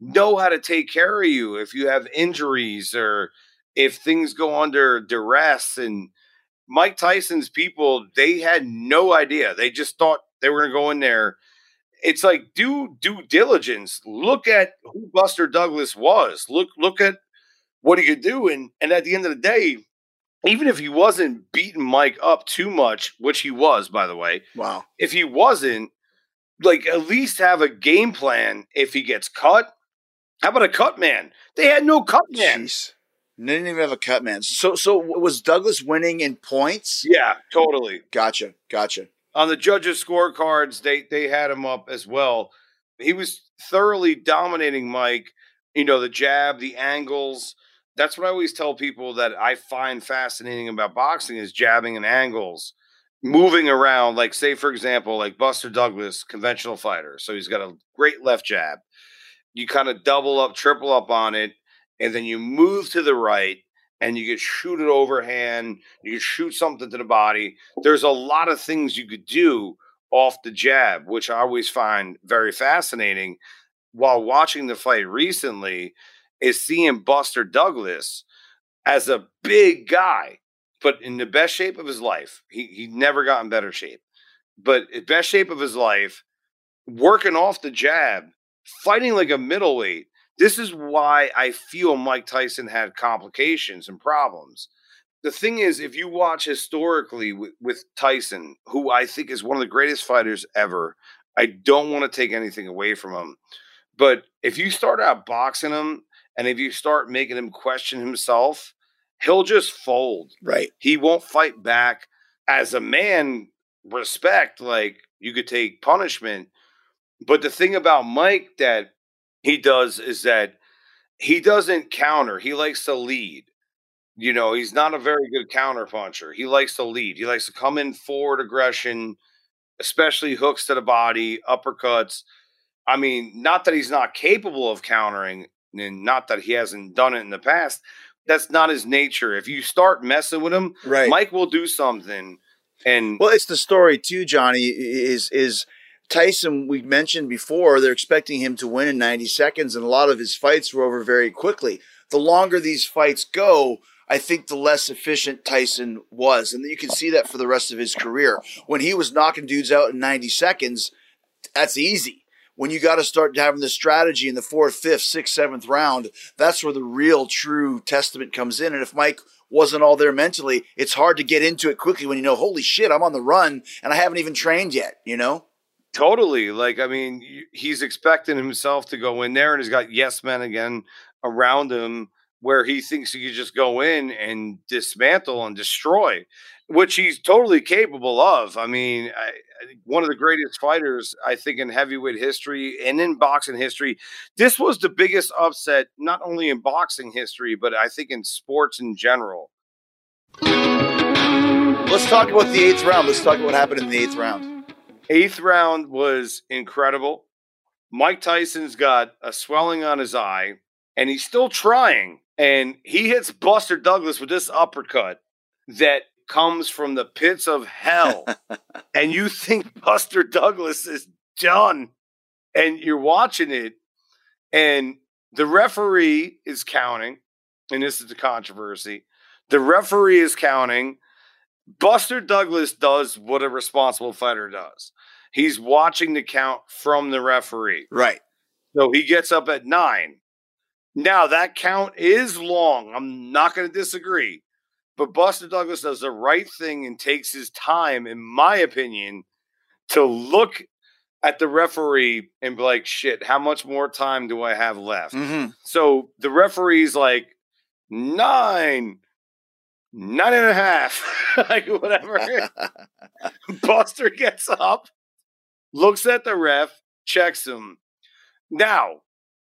know how to take care of you if you have injuries or if things go under duress. And Mike Tyson's people, they had no idea. They just thought they were going to go in there. It's like, do due diligence. Look at who Buster Douglas was. Look, look at what he could do. And, and at the end of the day, even if he wasn't beating Mike up too much, which he was, by the way. Wow. If he wasn't, like, at least have a game plan if he gets cut. How about a cut man? They had no cut man. Jeez. They didn't even have a cut, man. So, so was Douglas winning in points? Yeah, totally. Gotcha, gotcha. On the judges' scorecards, they they had him up as well. He was thoroughly dominating Mike. You know, the jab, the angles. That's what I always tell people that I find fascinating about boxing is jabbing and angles, moving around. Like, say, for example, like Buster Douglas, conventional fighter. So he's got a great left jab. You kind of double up, triple up on it, and then you move to the right, and you could shoot it overhand. You could shoot something to the body. There's a lot of things you could do off the jab, which I always find very fascinating. While watching the fight recently, is seeing Buster Douglas as a big guy, but in the best shape of his life. He he never got in better shape, but in best shape of his life, working off the jab, fighting like a middleweight. This is why I feel Mike Tyson had complications and problems. The thing is, if you watch historically with, with Tyson, who I think is one of the greatest fighters ever, I don't want to take anything away from him. But if you start out boxing him and if you start making him question himself, he'll just fold. Right. He won't fight back. As a man, respect, like you could take punishment. But the thing about Mike that he does is that he doesn't counter. He likes to lead. You know, he's not a very good counter puncher. He likes to lead. He likes to come in forward aggression, especially hooks to the body, uppercuts. I mean, not that he's not capable of countering and not that he hasn't done it in the past. That's not his nature. If you start messing with him, right, Mike will do something. And well, it's the story too, Johnny, is, is, Tyson, we mentioned before, they're expecting him to win in ninety seconds, and a lot of his fights were over very quickly. The longer these fights go, I think the less efficient Tyson was, and you can see that for the rest of his career. When he was knocking dudes out in ninety seconds, that's easy. When you got to start having the strategy in the fourth, fifth, sixth, seventh round, that's where the real true testament comes in. And if Mike wasn't all there mentally, it's hard to get into it quickly when you know, holy shit, I'm on the run, and I haven't even trained yet, you know? Totally. Like, I mean, he's expecting himself to go in there and he's got yes men again around him where he thinks he could just go in and dismantle and destroy, which he's totally capable of. I mean, I, one of the greatest fighters, I think, in heavyweight history and in boxing history. This was the biggest upset, not only in boxing history, but I think in sports in general. Let's talk about the eighth round. Let's talk about what happened in the eighth round. Eighth round was incredible. Mike Tyson's got a swelling on his eye, and he's still trying. And he hits Buster Douglas with this uppercut that comes from the pits of hell. And you think Buster Douglas is done. And you're watching it, and the referee is counting. And this is the controversy. The referee is counting. Buster Douglas does what a responsible fighter does. He's watching the count from the referee. Right. So he gets up at nine. Now, that count is long. I'm not going to disagree. But Buster Douglas does the right thing and takes his time, in my opinion, to look at the referee and be like, shit, how much more time do I have left? Mm-hmm. So the referee's like, nine. Nine and a half, like whatever. Buster gets up, looks at the ref, checks him. Now,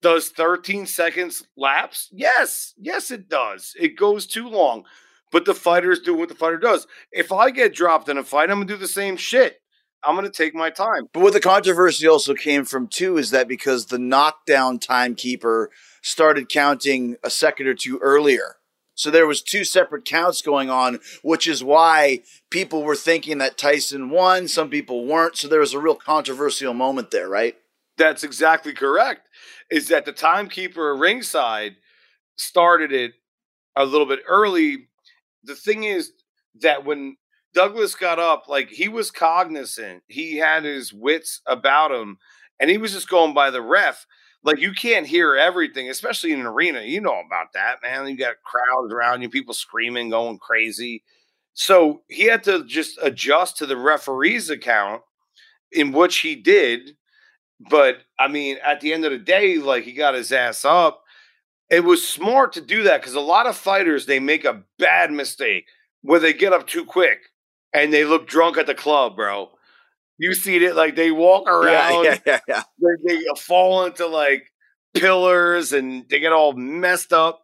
does thirteen seconds lapse? Yes. Yes, it does. It goes too long. But the fighters do what the fighter does. If I get dropped in a fight, I'm going to do the same shit. I'm going to take my time. But what the controversy also came from, too, is that because the knockdown timekeeper started counting a second or two earlier. So there was two separate counts going on, which is why people were thinking that Tyson won. Some people weren't. So there was a real controversial moment there, right? That's exactly correct. Is that the timekeeper ringside started it a little bit early. The thing is that when Douglas got up, like he was cognizant. He had his wits about him and he was just going by the ref. Like, you can't hear everything, especially in an arena. You know about that, man. You got crowds around you, people screaming, going crazy. So he had to just adjust to the referee's account, in which he did. But, I mean, at the end of the day, like, he got his ass up. It was smart to do that because a lot of fighters, they make a bad mistake where they get up too quick and they look drunk at the club, bro. You see it, like they walk around, yeah, yeah, yeah, yeah. They, they fall into like pillars and they get all messed up.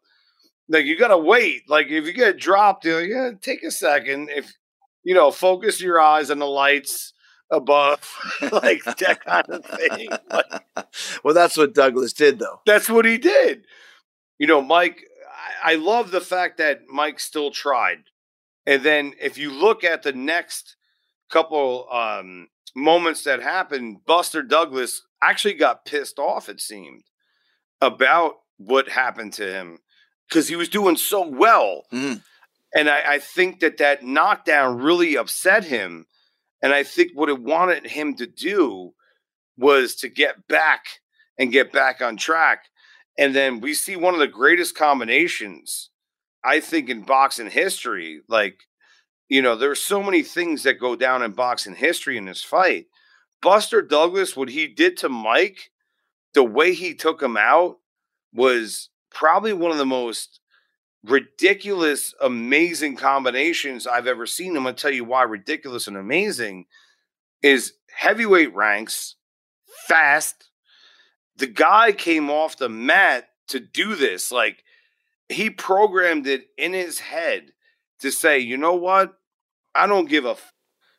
Like you got to wait. Like if you get dropped, you know, yeah, take a second. If you know, focus your eyes on the lights above, like that kind of thing. Like, well, that's what Douglas did, though. That's what he did. You know, Mike, I, I love the fact that Mike still tried. And then if you look at the next couple um, moments that happened, Buster Douglas actually got pissed off, it seemed, about what happened to him. Because he was doing so well. Mm. And I, I think that that knockdown really upset him. And I think what it wanted him to do was to get back and get back on track. And then we see one of the greatest combinations, I think, in boxing history. Like, you know, there are so many things that go down in boxing history in this fight. Buster Douglas, what he did to Mike, the way he took him out was probably one of the most ridiculous, amazing combinations I've ever seen. I'm going to tell you why ridiculous and amazing is heavyweight ranks, fast. The guy came off the mat to do this. Like, he programmed it in his head to say, you know what? I don't give a f-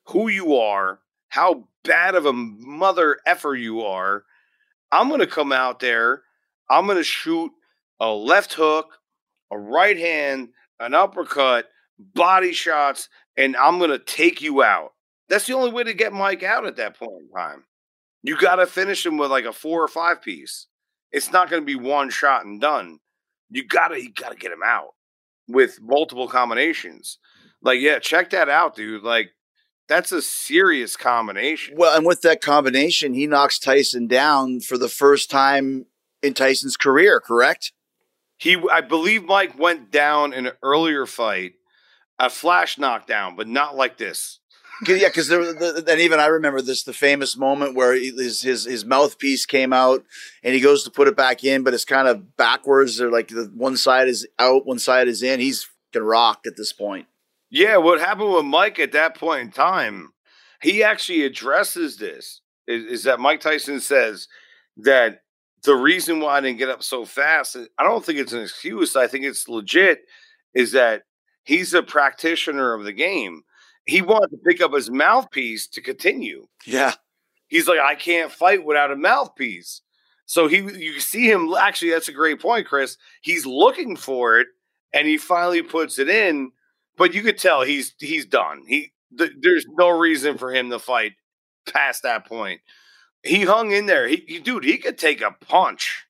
who you are, how bad of a mother effer you are. I'm going to come out there. I'm going to shoot a left hook, a right hand, an uppercut, body shots, and I'm going to take you out. That's the only way to get Mike out at that point in time. You got to finish him with like a four or five piece. It's not going to be one shot and done. You got to you got to get him out with multiple combinations. Like, yeah, check that out, dude. Like, that's a serious combination. Well, and with that combination, he knocks Tyson down for the first time in Tyson's career, correct? He, I believe Mike went down in an earlier fight, a flash knockdown, but not like this. Yeah, because the, and even I remember this, the famous moment where his, his his mouthpiece came out and he goes to put it back in, but it's kind of backwards. They're like the one side is out, one side is in. He's fucking rocked at this point. Yeah, what happened with Mike at that point in time, he actually addresses this, is, is that Mike Tyson says that the reason why I didn't get up so fast, I don't think it's an excuse. I think it's legit, is that he's a practitioner of the game. He wanted to pick up his mouthpiece to continue. Yeah. He's like, I can't fight without a mouthpiece. So he, you see him, actually, that's a great point, Chris. He's looking for it, and he finally puts it in. But you could tell he's he's done. He th- There's no reason for him to fight past that point. He hung in there. He, he dude, he could take a punch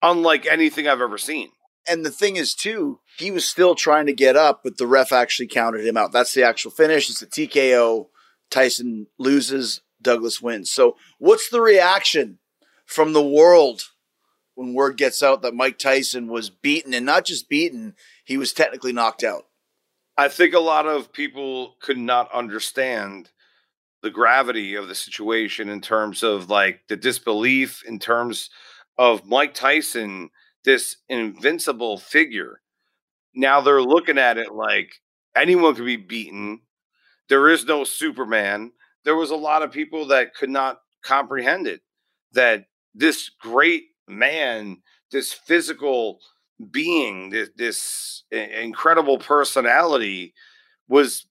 unlike anything I've ever seen. And the thing is, too, he was still trying to get up, but the ref actually counted him out. That's the actual finish. It's a T K O. Tyson loses. Douglas wins. So what's the reaction from the world when word gets out that Mike Tyson was beaten, and not just beaten, he was technically knocked out? I think a lot of people could not understand the gravity of the situation in terms of, like, the disbelief in terms of Mike Tyson, this invincible figure. Now they're looking at it like anyone could be beaten. There is no Superman. There was a lot of people that could not comprehend it, that this great man, this physical being, this, this incredible personality was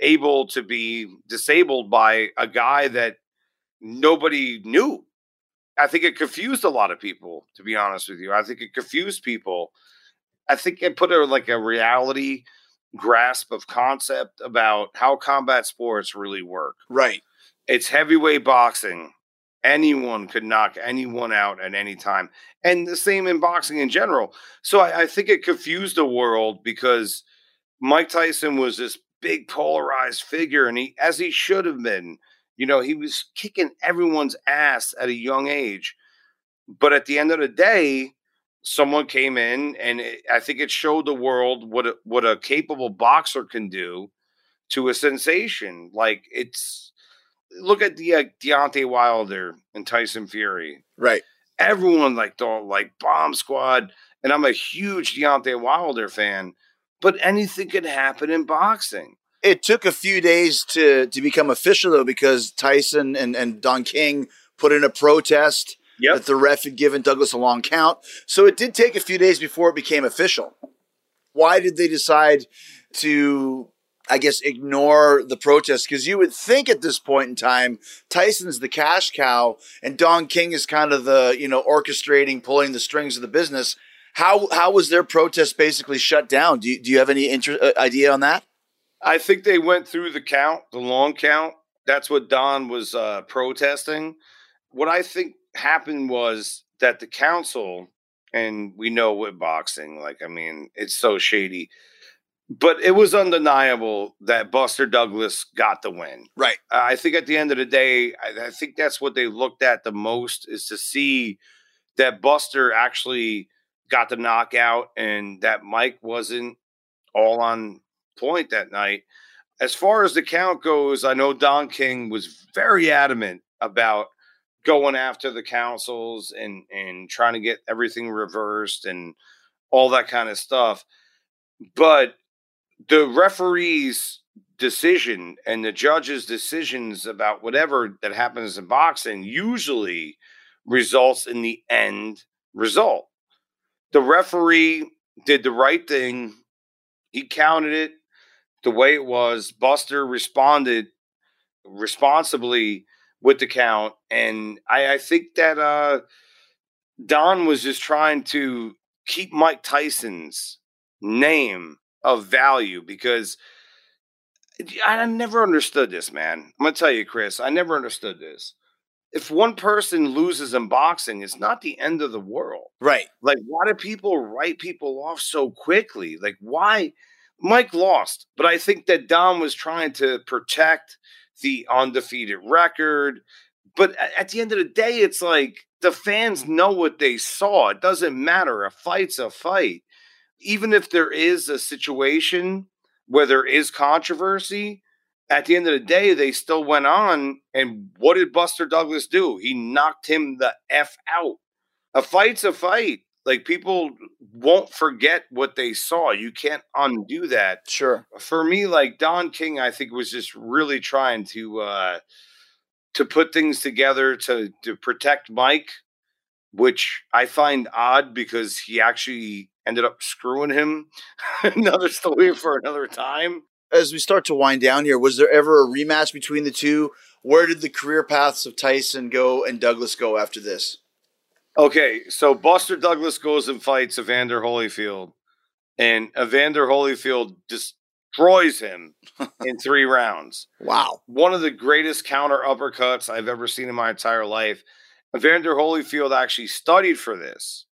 able to be disabled by a guy that nobody knew. I think it confused a lot of people, to be honest with you. I think it confused people. I think it put a, like a reality grasp of concept about how combat sports really work. Right. It's heavyweight boxing. Anyone could knock anyone out at any time. And the same in boxing in general. So I, I think it confused the world because Mike Tyson was this big polarized figure, and he, as he should have been, you know, he was kicking everyone's ass at a young age. But at the end of the day, someone came in, and it, I think it showed the world what a, what a capable boxer can do to a sensation. Like, it's, look at the uh, Deontay Wilder and Tyson Fury. Right. everyone like the like Bomb Squad, and I'm a huge Deontay Wilder fan, but anything could happen in boxing. It took a few days to to become official, though, because Tyson and, and Don King put in a protest yep. that the ref had given Douglas a long count. So it did take a few days before it became official. Why did they decide to, I guess, ignore the protest? Because you would think at this point in time, Tyson's the cash cow and Don King is kind of the, you know, orchestrating, pulling the strings of the business. How how was their protest basically shut down? Do you, do you have any inter- idea on that? I think they went through the count, the long count. That's what Don was uh, protesting. What I think happened was that the council, and we know with boxing, like, I mean, it's so shady, but it was undeniable that Buster Douglas got the win. Right. Uh, I think at the end of the day, I, I think that's what they looked at the most, is to see that Buster actually got the knockout and that Mike wasn't all on point that night. As far as the count goes, I know Don King was very adamant about going after the councils and and trying to get everything reversed and all that kind of stuff. But the referee's decision and the judge's decisions about whatever that happens in boxing usually results in the end result. The referee did the right thing. He counted it the way it was. Buster responded responsibly with the count. And I, I think that uh, Don was just trying to keep Mike Tyson's name of value, because I never understood this, man. I'm going to tell you, Chris, I never understood this. If one person loses in boxing, it's not the end of the world. Right. Like, why do people write people off so quickly? Like, why? Mike lost, but I think that Don was trying to protect the undefeated record. But at the end of the day, it's like the fans know what they saw. It doesn't matter. A fight's a fight. Even if there is a situation where there is controversy, at the end of the day, they still went on, and what did Buster Douglas do? He knocked him the F out. A fight's a fight. Like, people won't forget what they saw. You can't undo that. Sure. For me, like, Don King, I think, was just really trying to uh, to put things together to, to protect Mike, which I find odd because he actually ended up screwing him. Another story for another time. As we start to wind down here, was there ever a rematch between the two? Where did the career paths of Tyson go and Douglas go after this? Okay, so Buster Douglas goes and fights Evander Holyfield, and Evander Holyfield destroys him in three rounds. Wow. One of the greatest counter uppercuts I've ever seen in my entire life. Evander Holyfield actually studied for this.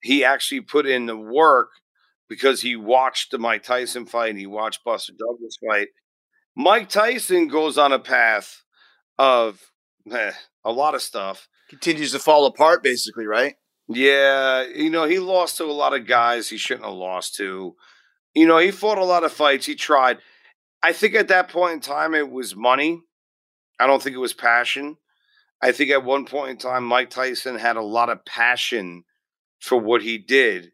He actually put in the work, because he watched the Mike Tyson fight and he watched Buster Douglas fight. Mike Tyson goes on a path of eh, a lot of stuff. Continues to fall apart, basically, right? Yeah. You know, he lost to a lot of guys he shouldn't have lost to. You know, he fought a lot of fights. He tried. I think at that point in time, it was money. I don't think it was passion. I think at one point in time, Mike Tyson had a lot of passion for what he did.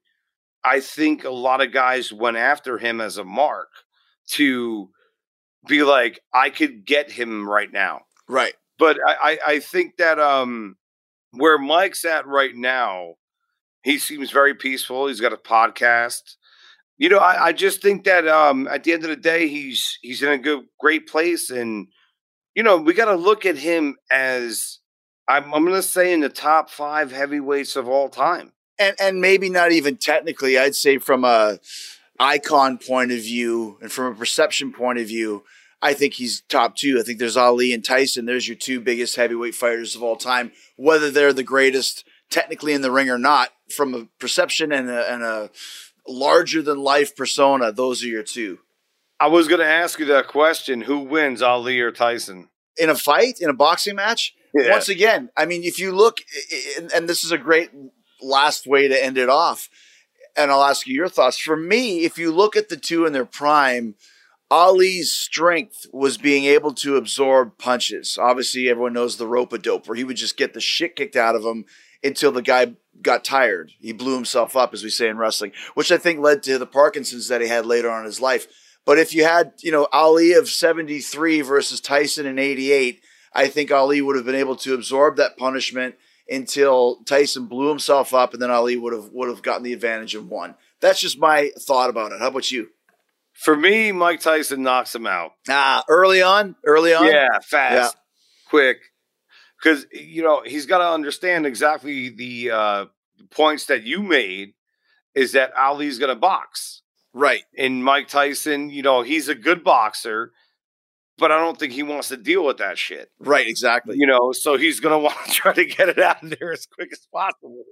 I think a lot of guys went after him as a mark to be like, I could get him right now. Right. But I, I think that um, where Mike's at right now, he seems very peaceful. He's got a podcast. You know, I, I just think that um, at the end of the day, he's he's in a good, great place. And, you know, we got to look at him as, I'm, I'm going to say, in the top five heavyweights of all time. And and maybe not even technically, I'd say from a icon point of view and from a perception point of view, I think he's top two. I think there's Ali and Tyson. There's your two biggest heavyweight fighters of all time. Whether they're the greatest technically in the ring or not, from a perception and a, and a larger-than-life persona, those are your two. I was going to ask you that question. Who wins, Ali or Tyson? In a fight? In a boxing match? Yeah. Once again, I mean, if you look, and this is a great – last way to end it off, and I'll ask you your thoughts. For me, if you look at the two in their prime, Ali's strength was being able to absorb punches. Obviously, everyone knows the rope-a-dope, where he would just get the shit kicked out of him until the guy got tired. He blew himself up, as we say in wrestling, which I think led to the Parkinson's that he had later on in his life. But if you had, you know, Ali of seventy-three versus Tyson in eighty-eight, I think Ali would have been able to absorb that punishment until Tyson blew himself up, and then Ali would have would have gotten the advantage and won. That's just my thought about it. How about you? For me, Mike Tyson knocks him out. Ah, early on? Early on? Yeah, fast, yeah. Quick. Because, you know, he's got to understand exactly the uh, points that you made is that Ali's going to box. Right. And Mike Tyson, you know, he's a good boxer, but I don't think he wants to deal with that shit. Right, exactly. You know, so he's going to want to try to get it out of there as quick as possible.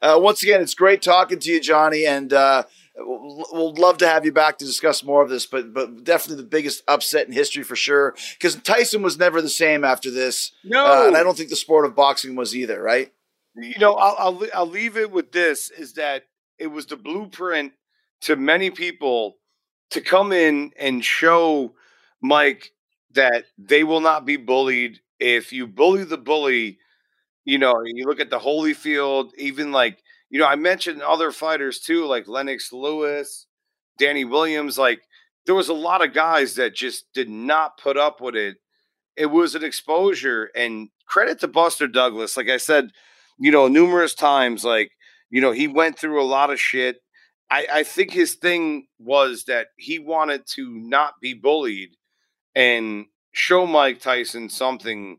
Uh, once again, it's great talking to you, Johnny, and uh, we'll love to have you back to discuss more of this, but but definitely the biggest upset in history for sure, because Tyson was never the same after this. No. Uh, and I don't think the sport of boxing was either, right? You know, I'll, I'll, I'll leave it with this, is that it was the blueprint to many people to come in and show Mike that they will not be bullied. If you bully the bully, you know, you look at the Holyfield, even like, you know, I mentioned other fighters too, like Lennox Lewis, Danny Williams. Like, there was a lot of guys that just did not put up with it. It was an exposure, and credit to Buster Douglas. Like I said, you know, numerous times, like, you know, he went through a lot of shit. I, I think his thing was that he wanted to not be bullied and show Mike Tyson something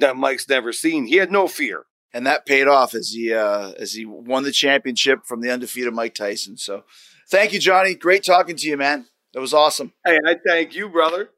that Mike's never seen. He had no fear, and that paid off as he uh, as he won the championship from the undefeated Mike Tyson. So, thank you, Johnny. Great talking to you, man. That was awesome. Hey, I thank you, brother.